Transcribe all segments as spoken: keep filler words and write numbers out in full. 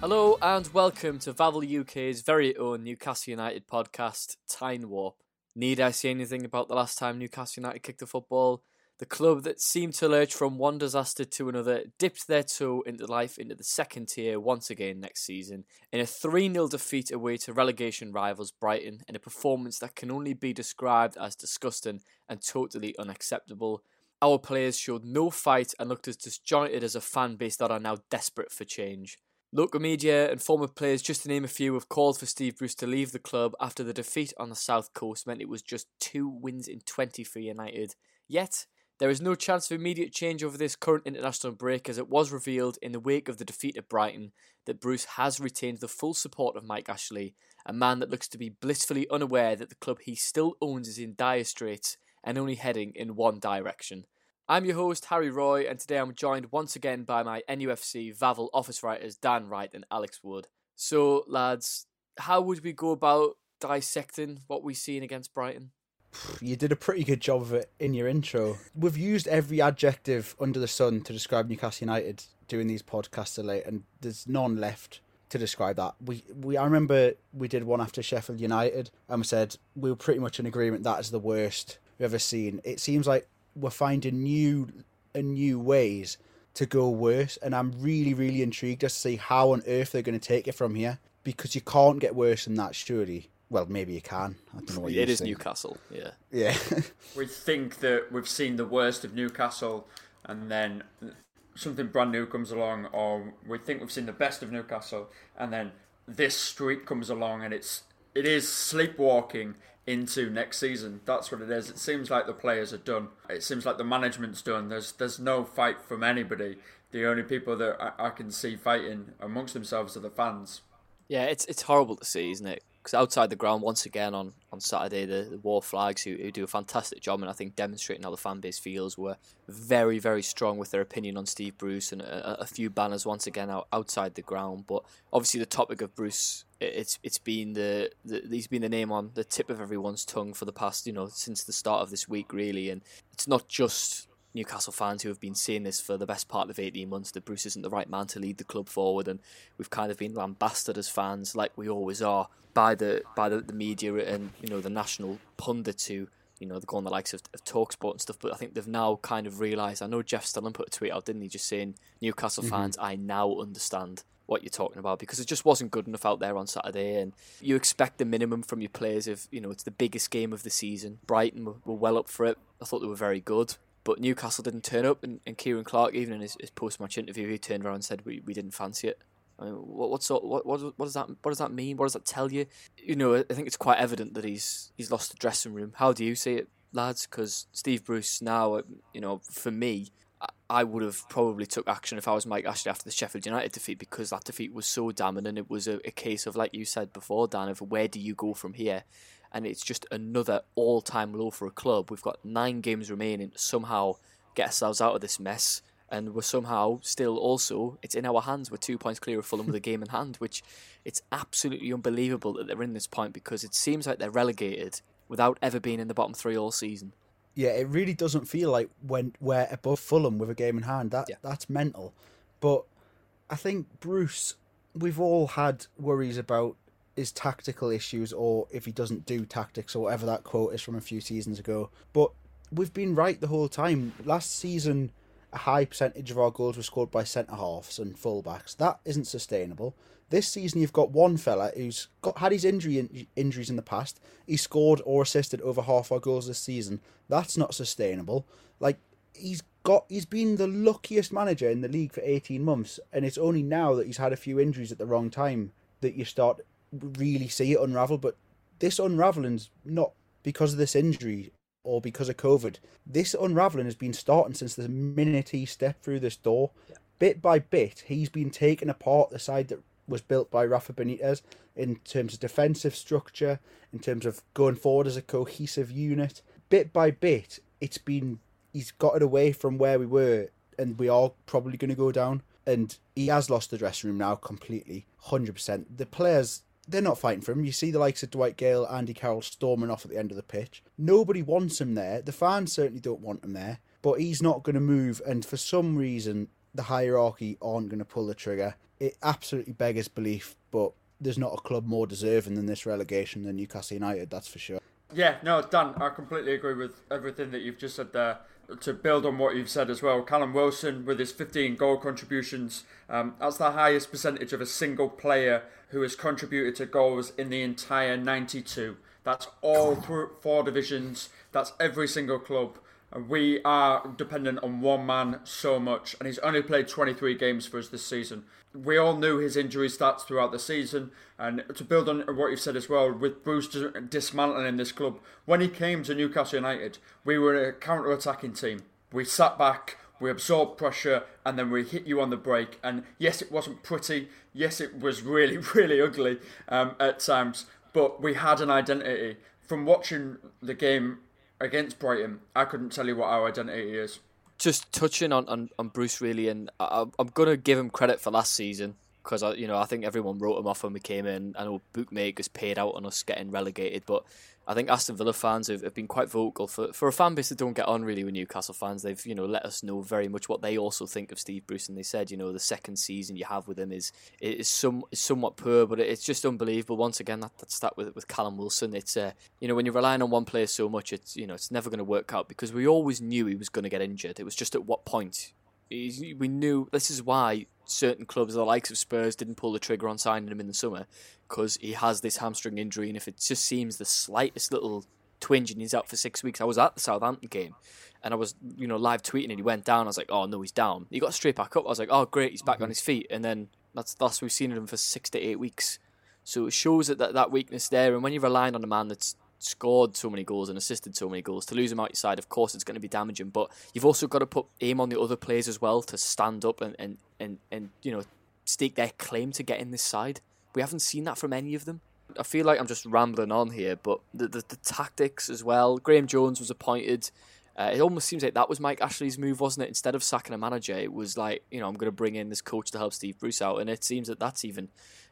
Hello and welcome to Vavel U K's very own Newcastle United podcast, Time Warp. Need I say anything about the last time Newcastle United kicked the football? The club that seemed to lurch from one disaster to another dipped their toe into life into the second tier once again next season in a three nil defeat away to relegation rivals Brighton in a performance that can only be described as disgusting and totally unacceptable. Our players showed no fight and looked as disjointed as a fan base that are now desperate for change. Local media and former players, just to name a few, have called for Steve Bruce to leave the club after the defeat on the South Coast meant it was just two wins in twenty for United. Yet, there is no chance of immediate change over this current international break, as it was revealed in the wake of the defeat at Brighton that Bruce has retained the full support of Mike Ashley, a man that looks to be blissfully unaware that the club he still owns is in dire straits and only heading in one direction. I'm your host, Harry Roy, and today I'm joined once again by my N U F C Vavel office writers, Dan Wright and Alex Wood. So, lads, how would we go about dissecting what we've seen against Brighton? You did a pretty good job of it in your intro. We've used every adjective under the sun to describe Newcastle United doing these podcasts of late, and there's none left to describe that. We, we, I remember we did one after Sheffield United, and we said we were pretty much in agreement that is the worst we've ever seen. It seems like we're finding new and new ways to go worse, and I'm really, really intrigued as to see how on earth they're going to take it from here, because you can't get worse than that, surely. Well, maybe you can. I don't know what you think. It is Newcastle, yeah. Yeah. We think that we've seen the worst of Newcastle, and then something brand new comes along, or we think we've seen the best of Newcastle, and then this streak comes along, and it's it is sleepwalking into next season. That's what it is. It seems like the players are done. It seems like the management's done. There's there's no fight from anybody. The only people that I, I can see fighting amongst themselves are the fans. Yeah, it's it's horrible to see, isn't it? Because outside the ground, once again on, on Saturday, the, the War Flags, who, who do a fantastic job, and I think demonstrating how the fan base feels, were very, very strong with their opinion on Steve Bruce, and a, a few banners once again out, outside the ground. But obviously the topic of Bruce, it's it's been the, the he's been the name on the tip of everyone's tongue for the past, you know, since the start of this week, really. And it's not just Newcastle fans who have been saying this for the best part of eighteen months, that Bruce isn't the right man to lead the club forward, and we've kind of been lambasted as fans, like we always are, by the by the, the media and, you know, the national pundits who, you you know, they're going the likes of, of TalkSport and stuff, but I think they've now kind of realised. I know Jeff Stellan put a tweet out, didn't he, just saying, Newcastle mm-hmm. fans, I now understand what you're talking about, because it just wasn't good enough out there on Saturday, and you expect the minimum from your players if, you know, it's the biggest game of the season. Brighton were, were well up for it. I thought they were very good, but Newcastle didn't turn up, and, and Kieran Clarke, even in his, his post-match interview, he turned around and said, we, we didn't fancy it. I mean, what, what, sort, what, what, what does that what does that mean? What does that tell you? You know, I think it's quite evident that he's he's lost the dressing room. How do you see it, lads? Because Steve Bruce now, you know, for me, I, I would have probably took action if I was Mike Ashley after the Sheffield United defeat, because that defeat was so damning, and it was a, a case of, like you said before, Dan, of where do you go from here? And it's just another all-time low for a club. We've got nine games remaining to somehow get ourselves out of this mess. And we're somehow still also, it's in our hands. We're two points clear of Fulham with a game in hand, which it's absolutely unbelievable that they're in this point, because it seems like they're relegated without ever being in the bottom three all season. Yeah, it really doesn't feel like when we're above Fulham with a game in hand. That yeah. That's mental. But I think, Bruce, we've all had worries about his tactical issues, or if he doesn't do tactics, or whatever that quote is from a few seasons ago. But we've been right the whole time. Last season, a high percentage of our goals were scored by centre-halves and full-backs. That isn't sustainable. This season, you've got one fella who's got had his injury in, injuries in the past. He scored or assisted over half our goals this season. That's not sustainable. Like, he's got, he's been the luckiest manager in the league for eighteen months, and it's only now that he's had a few injuries at the wrong time that you start really see it unravel. But this unravelling's not because of this injury or because of COVID. This unravelling has been starting since the minute he stepped through this door. Yeah. Bit by bit, he's been taking apart the side that was built by Rafa Benitez in terms of defensive structure, in terms of going forward as a cohesive unit. Bit by bit, it's been, he's got it away from where we were, and we are probably going to go down. And he has lost the dressing room now completely, one hundred percent. The players, they're not fighting for him. You see the likes of Dwight Gayle, Andy Carroll storming off at the end of the pitch. Nobody wants him there. The fans certainly don't want him there. But he's not going to move. And for some reason, the hierarchy aren't going to pull the trigger. It absolutely beggars belief. But there's not a club more deserving than this relegation than Newcastle United, that's for sure. Yeah, no, Dan, I completely agree with everything that you've just said there. To build on what you've said as well, Callum Wilson with his fifteen goal contributions, um, that's the highest percentage of a single player who has contributed to goals in the entire ninety-two. That's all through four divisions, that's every single club. And we are dependent on one man so much, and he's only played twenty-three games for us this season. We all knew his injury stats throughout the season, and to build on what you've said as well, with Bruce dismantling this club, when he came to Newcastle United, we were a counter-attacking team. We sat back, we absorbed pressure, and then we hit you on the break. And yes, it wasn't pretty, yes, it was really, really ugly um, at times, but we had an identity. From watching the game against Brighton, I couldn't tell you what our identity is. Just touching on, on, on Bruce really, and I, I'm going to give him credit for last season, because I, you know, I think everyone wrote him off when we came in. I know bookmakers paid out on us getting relegated, but I think Aston Villa fans have, have been quite vocal for, for a fan base that don't get on really with Newcastle fans. They've, you know, let us know very much what they also think of Steve Bruce, and they said, you know, the second season you have with him is is some is somewhat poor, but it's just unbelievable. Once again, that, that stat with with Callum Wilson, it's uh, you know, when you're relying on one player so much, it's, you know, it's never going to work out, because we always knew he was going to get injured. It was just at what point. We knew this is why certain clubs, the likes of Spurs, didn't pull the trigger on signing him in the summer, because he has this hamstring injury, and if it just seems the slightest little twinge and he's out for six weeks. I was at the Southampton game, and I was, you know, live tweeting, and he went down. I was like, oh no, he's down. He got straight back up. I was like, oh great, he's back mm-hmm. on his feet, and then that's that's we've seen him for six to eight weeks. So it shows that, that that weakness there, and when you're relying on a man that's scored so many goals and assisted so many goals, to lose him out your side, of course it's going to be damaging, but you've also got to put aim on the other players as well to stand up and and, and, and you know, stake their claim to get in this side. We haven't seen that from any of them. I feel like I'm just rambling on here, but the the, the tactics as well. Graeme Jones was appointed. Uh, it almost seems like that was Mike Ashley's move, wasn't it? Instead of sacking a manager, it was like, you know, I'm going to bring in this coach to help Steve Bruce out, and it seems that that's even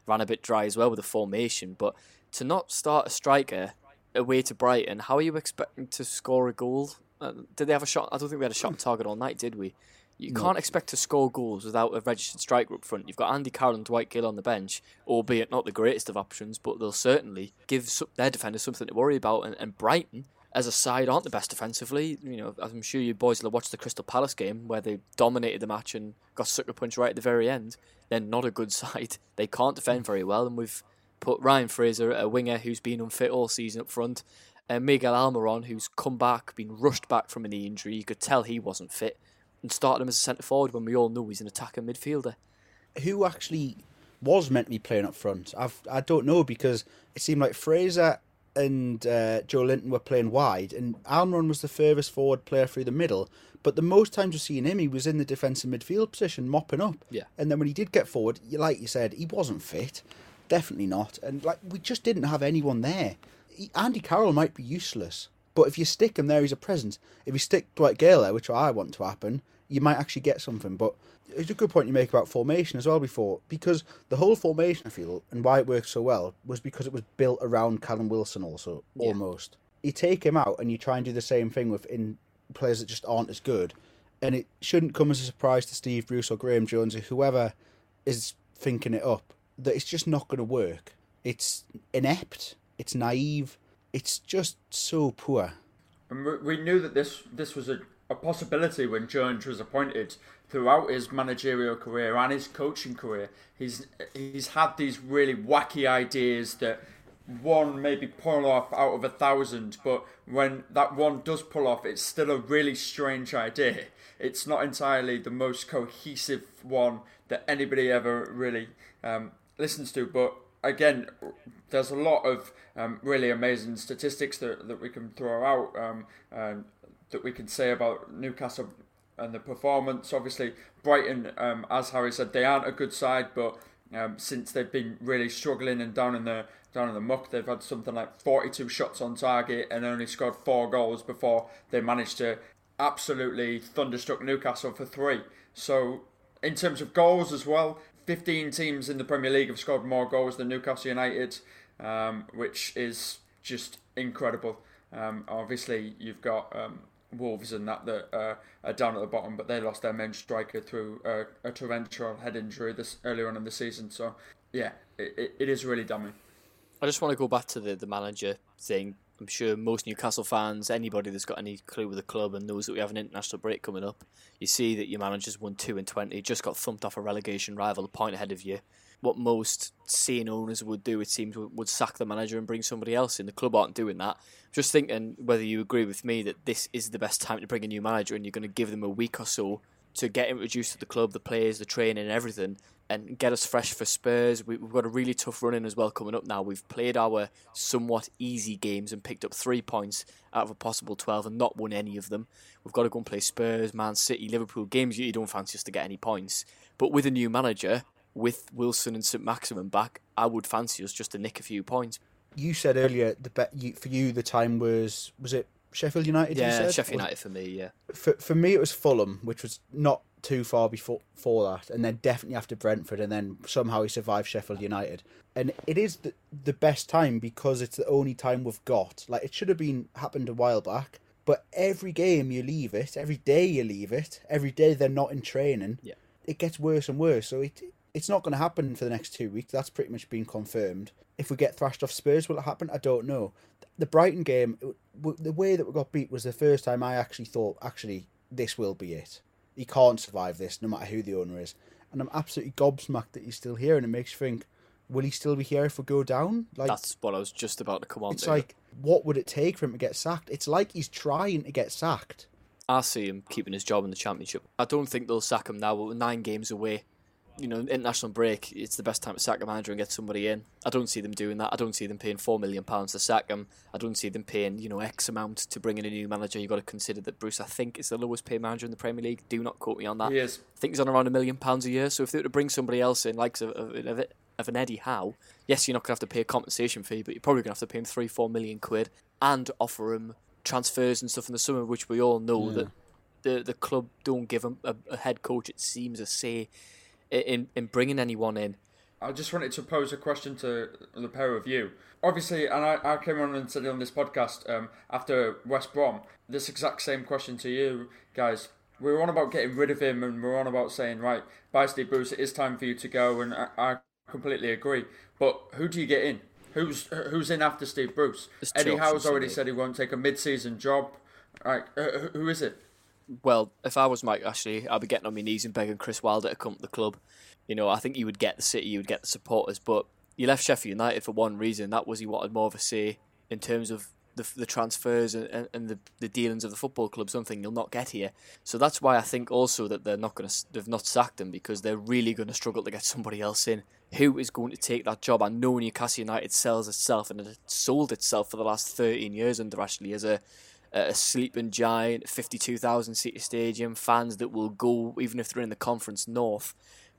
ran a bit dry as well with the formation. But to not start a striker away to Brighton, how are you expecting to score a goal? Uh, did they have a shot? I don't think we had a shot on target all night, did we? You no. can't expect to score goals without a registered striker up front. You've got Andy Carroll and Dwight Gill on the bench, albeit not the greatest of options, but they'll certainly give their defenders something to worry about. And, and Brighton, as a side aren't the best defensively. You know, I'm sure you boys will have watched the Crystal Palace game where they dominated the match and got sucker punched right at the very end. They're not a good side. They can't defend very well, and we've put Ryan Fraser, a winger who's been unfit all season up front, and Miguel Almiron, who's come back, been rushed back from a knee injury. You could tell he wasn't fit, and started him as a centre-forward when we all know he's an attacking midfielder. Who actually was meant to be playing up front? I've, I don't know, because it seemed like Fraser and uh, Joe Linton were playing wide, and Almiron was the furthest forward player through the middle, but the most times we've seen him, he was in the defensive midfield position, mopping up. Yeah. And then when he did get forward, like you said, he wasn't fit. Definitely not. And like we just didn't have anyone there. He, Andy Carroll might be useless, but if you stick him there, he's a presence. If you stick Dwight Gayle there, which I want to happen, you might actually get something. But it's a good point you make about formation as well before, because the whole formation, I feel, and why it worked so well was because it was built around Callum Wilson also, yeah. almost. You take him out and you try and do the same thing with in players that just aren't as good, and it shouldn't come as a surprise to Steve Bruce or Graeme Jones or whoever is thinking it up that it's just not going to work. It's inept, it's naive, it's just so poor. And we knew that this this was a, a possibility when Jones was appointed. Throughout his managerial career and his coaching career, he's he's had these really wacky ideas that one maybe pull off out of a thousand, but when that one does pull off, it's still a really strange idea. It's not entirely the most cohesive one that anybody ever really um, listens to, but again, there's a lot of um, really amazing statistics that, that we can throw out, um, and that we can say about Newcastle and the performance. Obviously, Brighton, um, as Harry said, they aren't a good side, but um, since they've been really struggling and down in the down in the muck, they've had something like forty-two shots on target and only scored four goals before they managed to absolutely thunderstruck Newcastle for three. So, in terms of goals as well, fifteen teams in the Premier League have scored more goals than Newcastle United, um, which is just incredible. Um, obviously, you've got Um, Wolves and that that uh, are down at the bottom, but they lost their main striker through uh, a torrential head injury this earlier on in the season. So yeah, it, it is really damning. I just want to go back to the, the manager thing. I'm sure most Newcastle fans, anybody that's got any clue with the club and knows that we have an international break coming up, you see that your manager's won two in twenty, just got thumped off a relegation rival a point ahead of you. What most sane owners would do, it seems, would sack the manager and bring somebody else in. The club aren't doing that. Just thinking whether you agree with me that this is the best time to bring a new manager, and you're going to give them a week or so to get introduced to the club, the players, the training, everything, and get us fresh for Spurs. We've got a really tough run in as well coming up now. We've played our somewhat easy games and picked up three points out of a possible twelve and not won any of them. We've got to go and play Spurs, Man City, Liverpool, games you don't fancy us to get any points. But with a new manager, with Wilson and St Maximin back, I would fancy us just to nick a few points. You said earlier, the bet you, for you the time was was it Sheffield United? Yeah, you said? Sheffield United for me. Yeah, for for me it was Fulham, which was not too far before, before that, and then definitely after Brentford, and then somehow he survived Sheffield United. And it is the the best time because it's the only time we've got. Like, it should have been happened a while back, but every game you leave it, every day you leave it, every day they're not in training. Yeah, it gets worse and worse. So it. It's not going to happen for the next two weeks. That's pretty much been confirmed. If we get thrashed off Spurs, will it happen? I don't know. The Brighton game, the way that we got beat was the first time I actually thought, actually, this will be it. He can't survive this, no matter who the owner is. And I'm absolutely gobsmacked that he's still here, and it makes you think, will he still be here if we go down? Like, that's what I was just about to come on to. It's like, what would it take for him to get sacked? It's like he's trying to get sacked. I see him keeping his job in the Championship. I don't think they'll sack him now. We're nine games away. You know, international break, it's the best time to sack a manager and get somebody in. I don't see them doing that. I don't see them paying four million pounds to sack him. I don't see them paying, you know, X amount to bring in a new manager. You've got to consider that Bruce, I think, is the lowest paid manager in the Premier League. Do not quote me on that. He is. I think he's on around a million pounds a year. So if they were to bring somebody else in, like of, of, of an Eddie Howe, yes, you're not going to have to pay a compensation fee, but you're probably going to have to pay him three, four million quid and offer him transfers and stuff in the summer, which we all know yeah. that the, the club don't give him a, a head coach, it seems, a say In, in bringing anyone in. I just wanted to pose a question to the pair of you. Obviously, and I, I came on and said it on this podcast um, after West Brom, this exact same question to you guys. We were on about getting rid of him, and we were on about saying, right, bye Steve Bruce, it is time for you to go, and I, I completely agree. But who do you get in? Who's who's in after Steve Bruce? It's Eddie Chelsea, Howe's already said he won't take a mid-season job. Right, uh, who is it? Well, if I was Mike Ashley, I'd be getting on my knees and begging Chris Wilder to come to the club. You know, I think you would get the city, you would get the supporters, but you left Sheffield United for one reason. That was he wanted more of a say in terms of the, the transfers and, and the, the dealings of the football club, something you'll not get here. So that's why I think also that they're not going to, they've not sacked him, because they're really going to struggle to get somebody else in. Who is going to take that job? I know Newcastle United sells itself, and it sold itself for the last thirteen years under Ashley as a, a sleeping giant, fifty-two thousand seat stadium, fans that will go even if they're in the Conference North.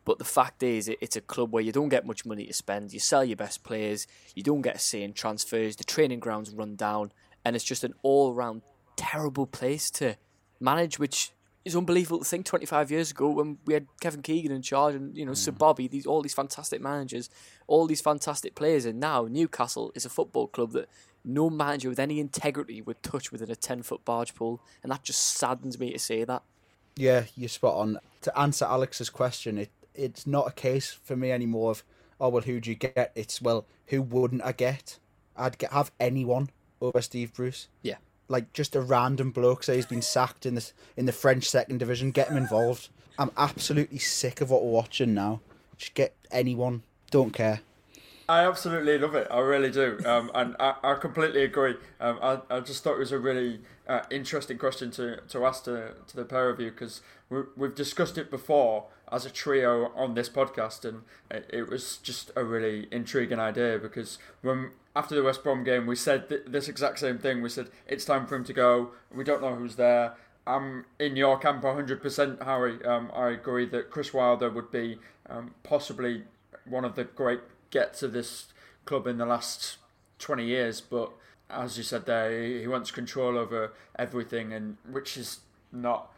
But the fact is, it's a club where you don't get much money to spend. You sell your best players. You don't get a say in transfers. The training grounds run down. And it's just an all-round terrible place to manage, which is unbelievable to think twenty-five years ago when we had Kevin Keegan in charge and, you know, mm. Sir Bobby, these, all these fantastic managers, all these fantastic players. And now Newcastle is a football club that no manager with any integrity would touch within a ten-foot barge pole. And that just saddens me to say that. Yeah, you're spot on. To answer Alex's question, it It's not a case for me anymore of, oh, well, who do you get? It's, well, who wouldn't I get? I'd get, have anyone over Steve Bruce. Yeah. Like, just a random bloke, say he's been sacked in the, in the French second division, get him involved. I'm absolutely sick of what we're watching now. Just get anyone. Don't care. I absolutely love it. I really do. Um, and I, I completely agree. Um, I, I just thought it was a really uh, interesting question to, to ask to, to the pair of you, because we, we've discussed it before as a trio on this podcast, and it, it was just a really intriguing idea, because when after the West Brom game, we said th- this exact same thing. We said, it's time for him to go. We don't know who's there. I'm in your camp one hundred percent, Harry. Um, I agree that Chris Wilder would be um, possibly one of the great get to this club in the last twenty years, but as you said there, he wants control over everything, and which is not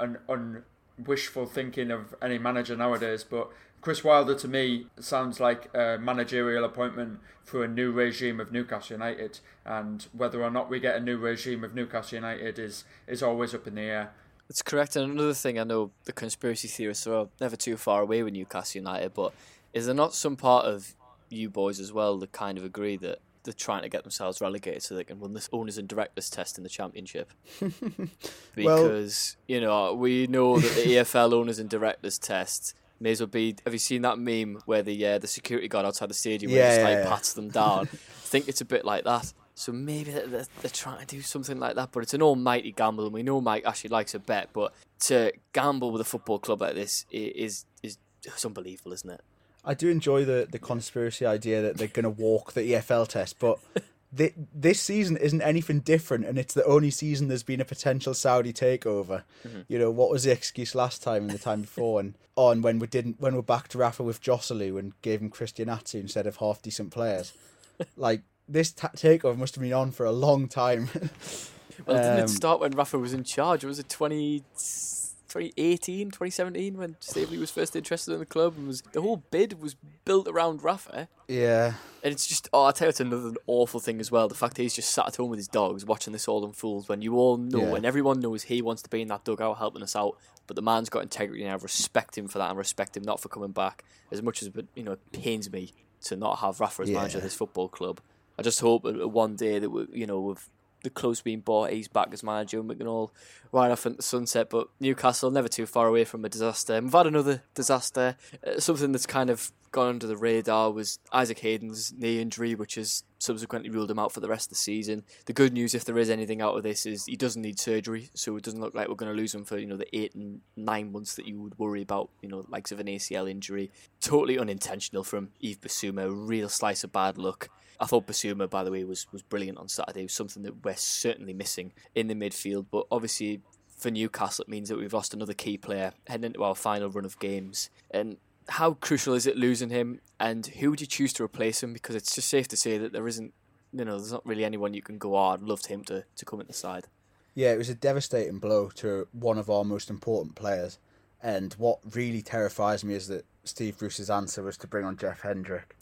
an unwishful thinking of any manager nowadays. But Chris Wilder to me sounds like a managerial appointment for a new regime of Newcastle United, and whether or not we get a new regime of Newcastle United is is always up in the air. That's correct. And another thing, I know the conspiracy theorists are never too far away with Newcastle United, but is there not some part of you boys as well that kind of agree that they're trying to get themselves relegated so they can win this owners and directors test in the Championship? Because, well, you know, we know that the E F L owners and directors test may as well be... Have you seen that meme where the uh, the security guard outside the stadium yeah, just, like, yeah, yeah. pats them down? I think it's a bit like that. So maybe they're, they're, they're trying to do something like that, but it's an almighty gamble, and we know Mike actually likes a bet, but to gamble with a football club like this is, is, is unbelievable, isn't it? I do enjoy the, the conspiracy idea that they're going to walk the E F L test, but the, this season isn't anything different, and it's the only season there's been a potential Saudi takeover. Mm-hmm. You know, what was the excuse last time and the time before, and on when we didn't when we backed Rafa with Joselu and gave him Christianatsu instead of half decent players? Like, this ta- takeover must have been on for a long time. Well, um, didn't it start when Rafa was in charge? Was it twenty? twenty eighteen, twenty seventeen, when Staveley was first interested in the club, and was the whole bid was built around Rafa. Yeah. And it's just, oh, I tell you, it's another awful thing as well. The fact that he's just sat at home with his dogs watching this all unfold, when you all know, yeah. and everyone knows he wants to be in that dugout helping us out, but the man's got integrity, and I respect him for that, and respect him not for coming back. As much as, you know, it pains me to not have Rafa as yeah. manager of this football club. I just hope that one day that we, you know, we've the club's been bought, he's back as manager, and we can all ride off into the sunset. But Newcastle, never too far away from a disaster. And we've had another disaster. Uh, something that's kind of gone under the radar was Isaac Hayden's knee injury, which has subsequently ruled him out for the rest of the season. The good news, if there is anything out of this, is he doesn't need surgery, so it doesn't look like we're going to lose him for, you know, the eight and nine months that you would worry about, you know, the likes of an A C L injury. Totally unintentional from Yves Bissouma, a real slice of bad luck. I thought Bissouma, by the way, was, was brilliant on Saturday. It was something that we're certainly missing in the midfield. But obviously, for Newcastle, it means that we've lost another key player heading into our final run of games. And how crucial is it losing him? And who would you choose to replace him? Because it's just safe to say that there isn't, you know, there's not really anyone you can go, oh, I'd love him to, to come at the side. Yeah, it was a devastating blow to one of our most important players. And what really terrifies me is that Steve Bruce's answer was to bring on Jeff Hendrick,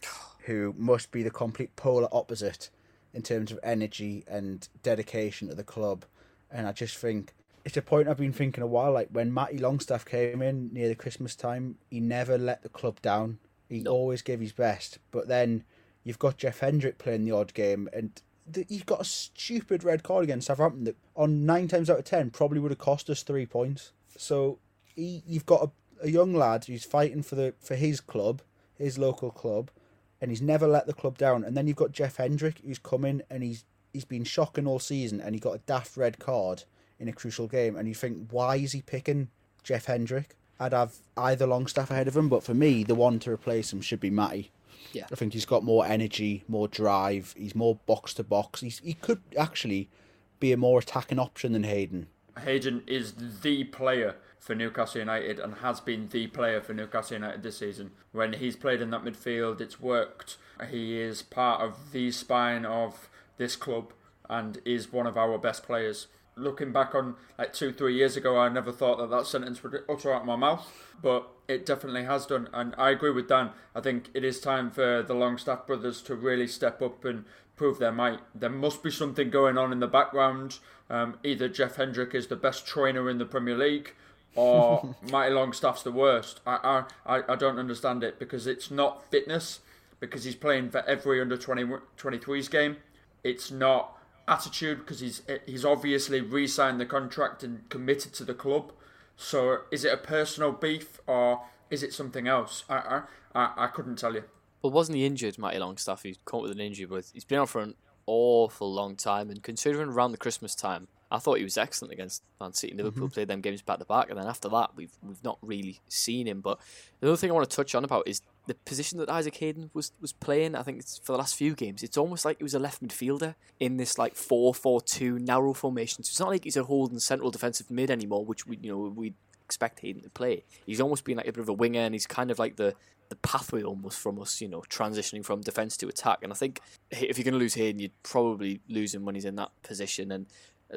who must be the complete polar opposite in terms of energy and dedication to the club. And I just think, it's a point I've been thinking a while, like when Matty Longstaff came in near the Christmas time, he never let the club down. He always gave his best. But then You've got Jeff Hendrick playing the odd game, and the, you've got a stupid red card against Southampton that on nine times out of ten probably would have cost us three points. So he, you've got a, a young lad who's fighting for the for his club, his local club, and he's never let the club down. And then you've got Jeff Hendrick who's come in and he's he's been shocking all season, and he got a daft red card in a crucial game. And you think, why is he picking Jeff Hendrick? I'd have either Longstaff ahead of him, but for me, the one to replace him should be Matty. Yeah, I think he's got more energy, more drive. He's more box to box. He's he could actually be a more attacking option than Hayden. Hayden is the player for Newcastle United and has been the player for Newcastle United this season. When he's played in that midfield, it's worked. He is part of the spine of this club and is one of our best players. Looking back on like two, three years ago, I never thought that that sentence would utter out of my mouth, but it definitely has done. And I agree with Dan. I think it is time for the Longstaff brothers to really step up and prove their might. There must be something going on in the background. Um, either Jeff Hendrick is the best trainer in the Premier League, or Matty Longstaff's the worst. I, I, I don't understand it, because it's not fitness, because he's playing for every under twenty-threes game. It's not attitude, because he's he's obviously re-signed the contract and committed to the club. So is it a personal beef or is it something else? I I, I couldn't tell you. Well, wasn't he injured, Matty Longstaff? He's caught with an injury, but he's been out for an awful long time. And considering around the Christmas time, I thought he was excellent against Man City and Liverpool. Mm-hmm. Played them games back to back, and then after that, we've we've not really seen him. But another thing I want to touch on about is the position that Isaac Hayden was, was playing. I think it's for the last few games, it's almost like he was a left midfielder in this like four four two narrow formation. So it's not like he's a holding central defensive mid anymore, which we you know we expect Hayden to play. He's almost been like a bit of a winger, and he's kind of like the, the pathway almost from us, you know, transitioning from defence to attack. And I think if you're going to lose Hayden, you'd probably lose him when he's in that position. And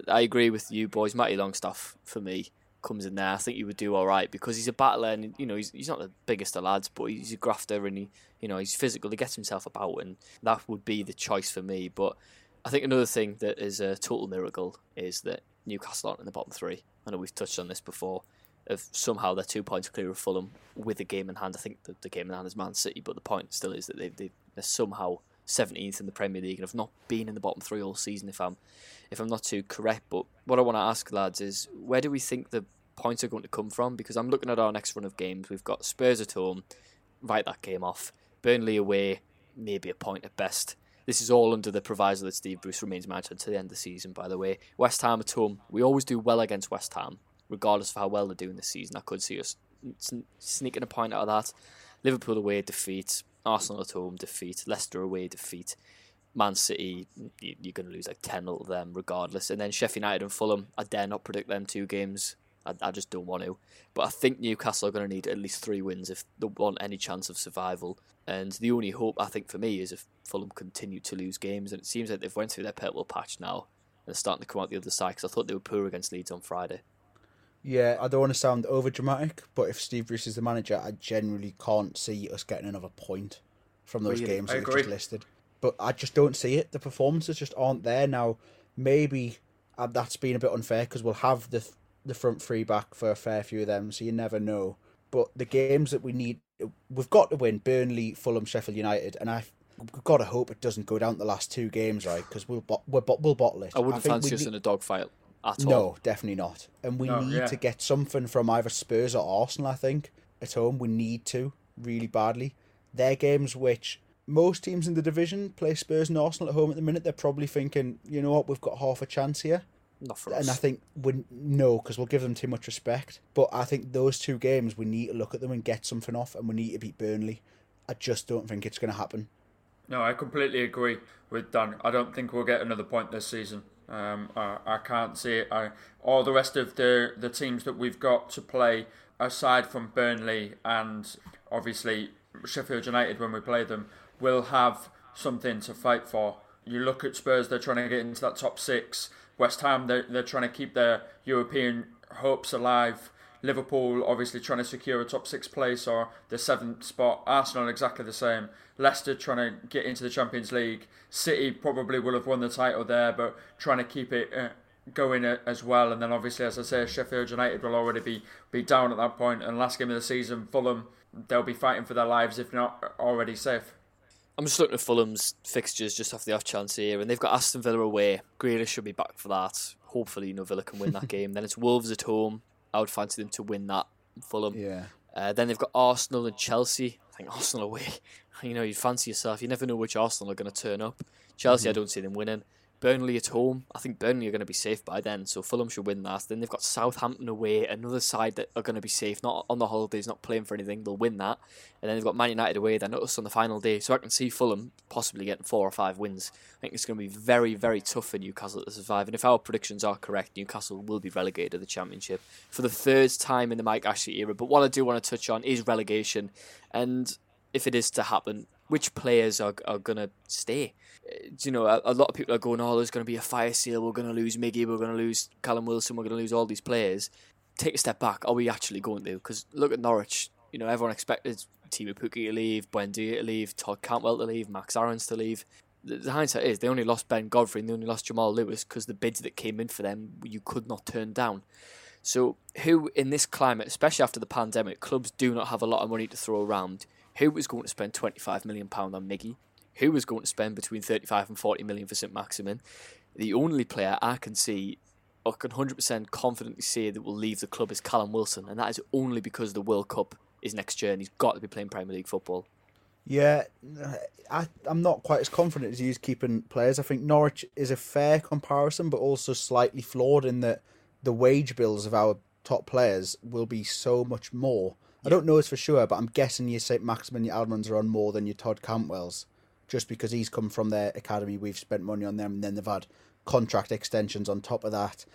I agree with you boys. Matty Longstaff for me comes in there. I think he would do all right, because he's a battler, and you know he's he's not the biggest of lads, but he's a grafter, and he you know he's physical. He gets himself about, and that would be the choice for me. But I think another thing that is a total miracle is that Newcastle aren't in the bottom three. I know we've touched on this before. Of somehow they're two points clear of Fulham with a game in hand. I think the, the game in hand is Man City, but the point still is that they they they're somehow seventeenth in the Premier League and have not been in the bottom three all season, if I'm if I'm not too correct. But what I want to ask, lads, is where do we think the points are going to come from? Because I'm looking at our next run of games. We've got Spurs at home, write that game off. Burnley away, maybe a point at best. This is all under the proviso that Steve Bruce remains manager until the end of the season, by the way. West Ham at home. We always do well against West Ham, regardless of how well they're doing this season. I could see us sneaking a point out of that. Liverpool away, defeat. Arsenal at home, defeat. Leicester away, defeat. Man City, you're going to lose like ten of them regardless. And then Sheffield United and Fulham, I dare not predict them two games. I, I just don't want to. But I think Newcastle are going to need at least three wins if they want any chance of survival. And the only hope, I think, for me is if Fulham continue to lose games. And it seems like they've went through their purple patch now and they're starting to come out the other side, because I thought they were poor against Leeds on Friday. Yeah, I don't want to sound over-dramatic, but if Steve Bruce is the manager, I generally can't see us getting another point from those really? games that we've just listed. But I just don't see it. The performances just aren't there. Now, maybe that's been a bit unfair, because we'll have the the front three back for a fair few of them, so you never know. But the games that we need, we've got to win Burnley, Fulham, Sheffield United, and I we've got to hope it doesn't go down the last two games, right? Because we'll, bo- we'll, bo- we'll bottle it. I wouldn't I fancy us need- in a dogfight. No, definitely not. And we no, need yeah. to get something from either Spurs or Arsenal, I think, at home. We need to, really badly. They're games which most teams in the division play Spurs and Arsenal at home at the minute. They're probably thinking, you know what, we've got half a chance here. Not for us. And I think, we no, because we'll give them too much respect. But I think those two games, we need to look at them and get something off, and we need to beat Burnley. I just don't think it's going to happen. No, I completely agree with Dan. I don't think we'll get another point this season. Um, I, I can't see it. I, all the rest of the, the teams that we've got to play, aside from Burnley and obviously Sheffield United when we play them, will have something to fight for. You look at Spurs, they're trying to get into that top six. West Ham, they're, they're trying to keep their European hopes alive. Liverpool, obviously trying to secure a top six place or the seventh spot. Arsenal, exactly the same. Leicester trying to get into the Champions League. City probably will have won the title there, but trying to keep it uh, going as well. And then obviously, as I say, Sheffield United will already be, be down at that point. And last game of the season, Fulham, they'll be fighting for their lives, if not already safe. I'm just looking at Fulham's fixtures just off the off chance here, and they've got Aston Villa away. Grealish should be back for that. Hopefully, you know, Villa can win that game. Then it's Wolves at home. I would fancy them to win that, Fulham. Yeah. Uh, then they've got Arsenal and Chelsea. I think Arsenal away. You know, you'd fancy yourself. You never know which Arsenal are going to turn up. Chelsea, mm-hmm. I don't see them winning. Burnley at home. I think Burnley are going to be safe by then, so Fulham should win that. Then they've got Southampton away, another side that are going to be safe, not on the holidays, not playing for anything. They'll win that. And then they've got Man United away. They're not us on the final day, so I can see Fulham possibly getting four or five wins. I think it's going to be very, very tough for Newcastle to survive. And if our predictions are correct, Newcastle will be relegated to the Championship for the third time in the Mike Ashley era. But what I do want to touch on is relegation, and if it is to happen, which players are are going to stay? You know, a, a lot of people are going, oh, there's going to be a fire sale, we're going to lose Miggy, we're going to lose Callum Wilson, we're going to lose all these players. Take a step back, are we actually going to? Because look at Norwich, you know, everyone expected Timo Pukki to leave, Buendia to leave, Todd Cantwell to leave, Max Aarons to leave. The, the hindsight is, they only lost Ben Godfrey and they only lost Jamal Lewis because the bids that came in for them, you could not turn down. So who in this climate, especially after the pandemic, clubs do not have a lot of money to throw around. Who was going to spend twenty-five million pounds on Miggy? Who was going to spend between thirty-five and forty million pounds for St Maximin? The only player I can see, or can one hundred percent confidently say that will leave the club is Callum Wilson, and that is only because the World Cup is next year and he's got to be playing Premier League football. Yeah, I, I'm not quite as confident as he is keeping players. I think Norwich is a fair comparison, but also slightly flawed in that the wage bills of our top players will be so much more. I don't know this for sure, but I'm guessing your St Maximin, your Almirons are on more than your Todd Cantwells, just because he's come from their academy. We've spent money on them, and then they've had contract extensions on top of that.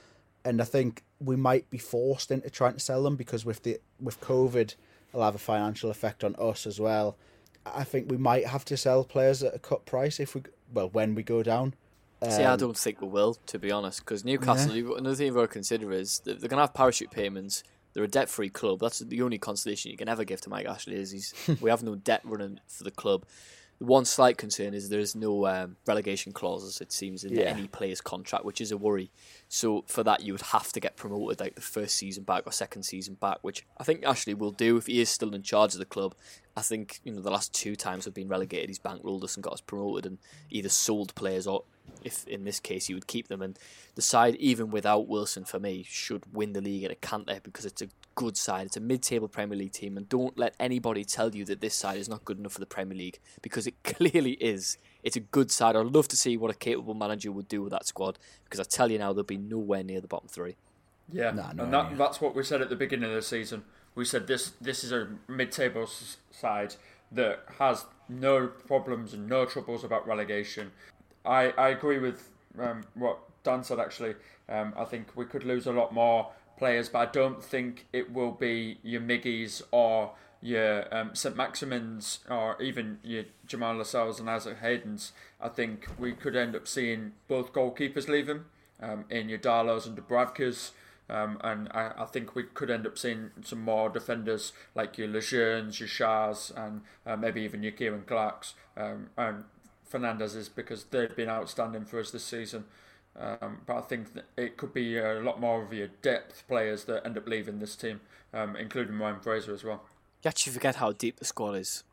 And I think we might be forced into trying to sell them because with the with COVID, it'll have a financial effect on us as well. I think we might have to sell players at a cut price if we well when we go down. Um, See, I don't think we will, to be honest, because Newcastle. Yeah. Another thing you've got to consider is that they're going to have parachute payments. They're a debt-free club. That's the only consolation you can ever give to Mike Ashley is he's, we have no debt running for the club. The one slight concern is there is no um, relegation clauses, it seems, in yeah. any player's contract, which is a worry. So for that, you would have to get promoted like the first season back or second season back, which I think Ashley will do if he is still in charge of the club. I think you know the last two times we've been relegated, he's bankrolled us and got us promoted and either sold players or, if in this case, he would keep them. And the side, even without Wilson, for me, should win the league, and it can't there because it's a good side. It's a mid-table Premier League team, and don't let anybody tell you that this side is not good enough for the Premier League because it clearly is. It's a good side. I'd love to see what a capable manager would do with that squad because I tell you now, they'll be nowhere near the bottom three. Yeah, nah, no, and that, yeah. that's what we said at the beginning of the season. We said this this is a mid-table s- side that has no problems and no troubles about relegation. I, I agree with um, what Dan said, actually. Um, I think we could lose a lot more players, but I don't think it will be your Miggies or your um, St Maximins or even your Jamal Lascelles and Isaac Haydens. I think we could end up seeing both goalkeepers leaving um, in your Darlows and Dubravkas. Um, and I, I think we could end up seeing some more defenders like your Lejeunes, your Shahs, and uh, maybe even your Kieran Clarks. Um, and Fernandez is because they've been outstanding for us this season. Um, but I think that it could be a lot more of your depth players that end up leaving this team, um, including Ryan Fraser as well. You actually forget how deep the squad is.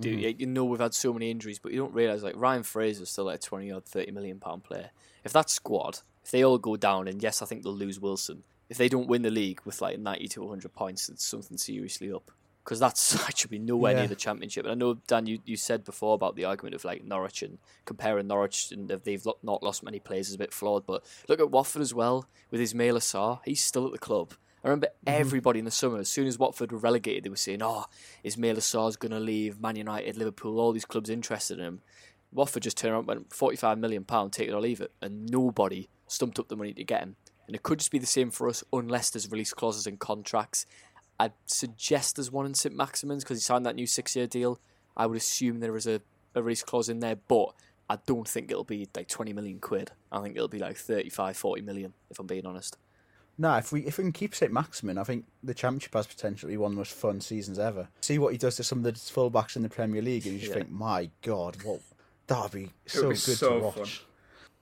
Do you? Mm. You know we've had so many injuries, but you don't realise like Ryan Fraser's still like a twenty-odd, thirty million pound player. If that squad, if they all go down, and yes, I think they'll lose Wilson, if they don't win the league with like ninety to one hundred points, it's something seriously up. Because that side should be nowhere yeah. near the Championship. And I know, Dan, you, you said before about the argument of like Norwich and comparing Norwich and they've not lost many players is a bit flawed. But look at Watford as well with Ismail Assar. He's still at the club. I remember everybody in the summer, as soon as Watford were relegated, they were saying, oh, Ismail Assar's going to leave, Man United, Liverpool, all these clubs interested in him. Watford just turned around and went forty-five million pounds, take it or leave it. And nobody stumped up the money to get him. And it could just be the same for us unless there's release clauses in contracts. I'd suggest there's one in St Maximin's because he signed that new six-year deal. I would assume there is a, a release clause in there, but I don't think it'll be like twenty million quid. I think it'll be like thirty-five, forty million, if I'm being honest. No, if we if we can keep St Maximin, I think the Championship has potentially one of the most fun seasons ever. See what he does to some of the full-backs in the Premier League and you just yeah. think, my God, what, that'll be so good so to watch. Fun.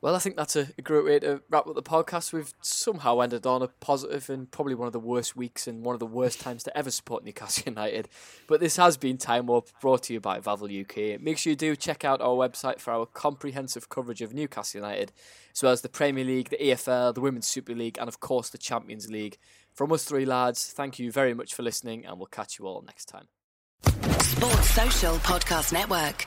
Well, I think that's a, a great way to wrap up the podcast. We've somehow ended on a positive and probably one of the worst weeks and one of the worst times to ever support Newcastle United. But this has been Time Warp, brought to you by Valve U K. Make sure you do check out our website for our comprehensive coverage of Newcastle United, as well as the Premier League, the E F L, the Women's Super League, and of course the Champions League. From us three lads, thank you very much for listening, and we'll catch you all next time. Sports Social Podcast Network.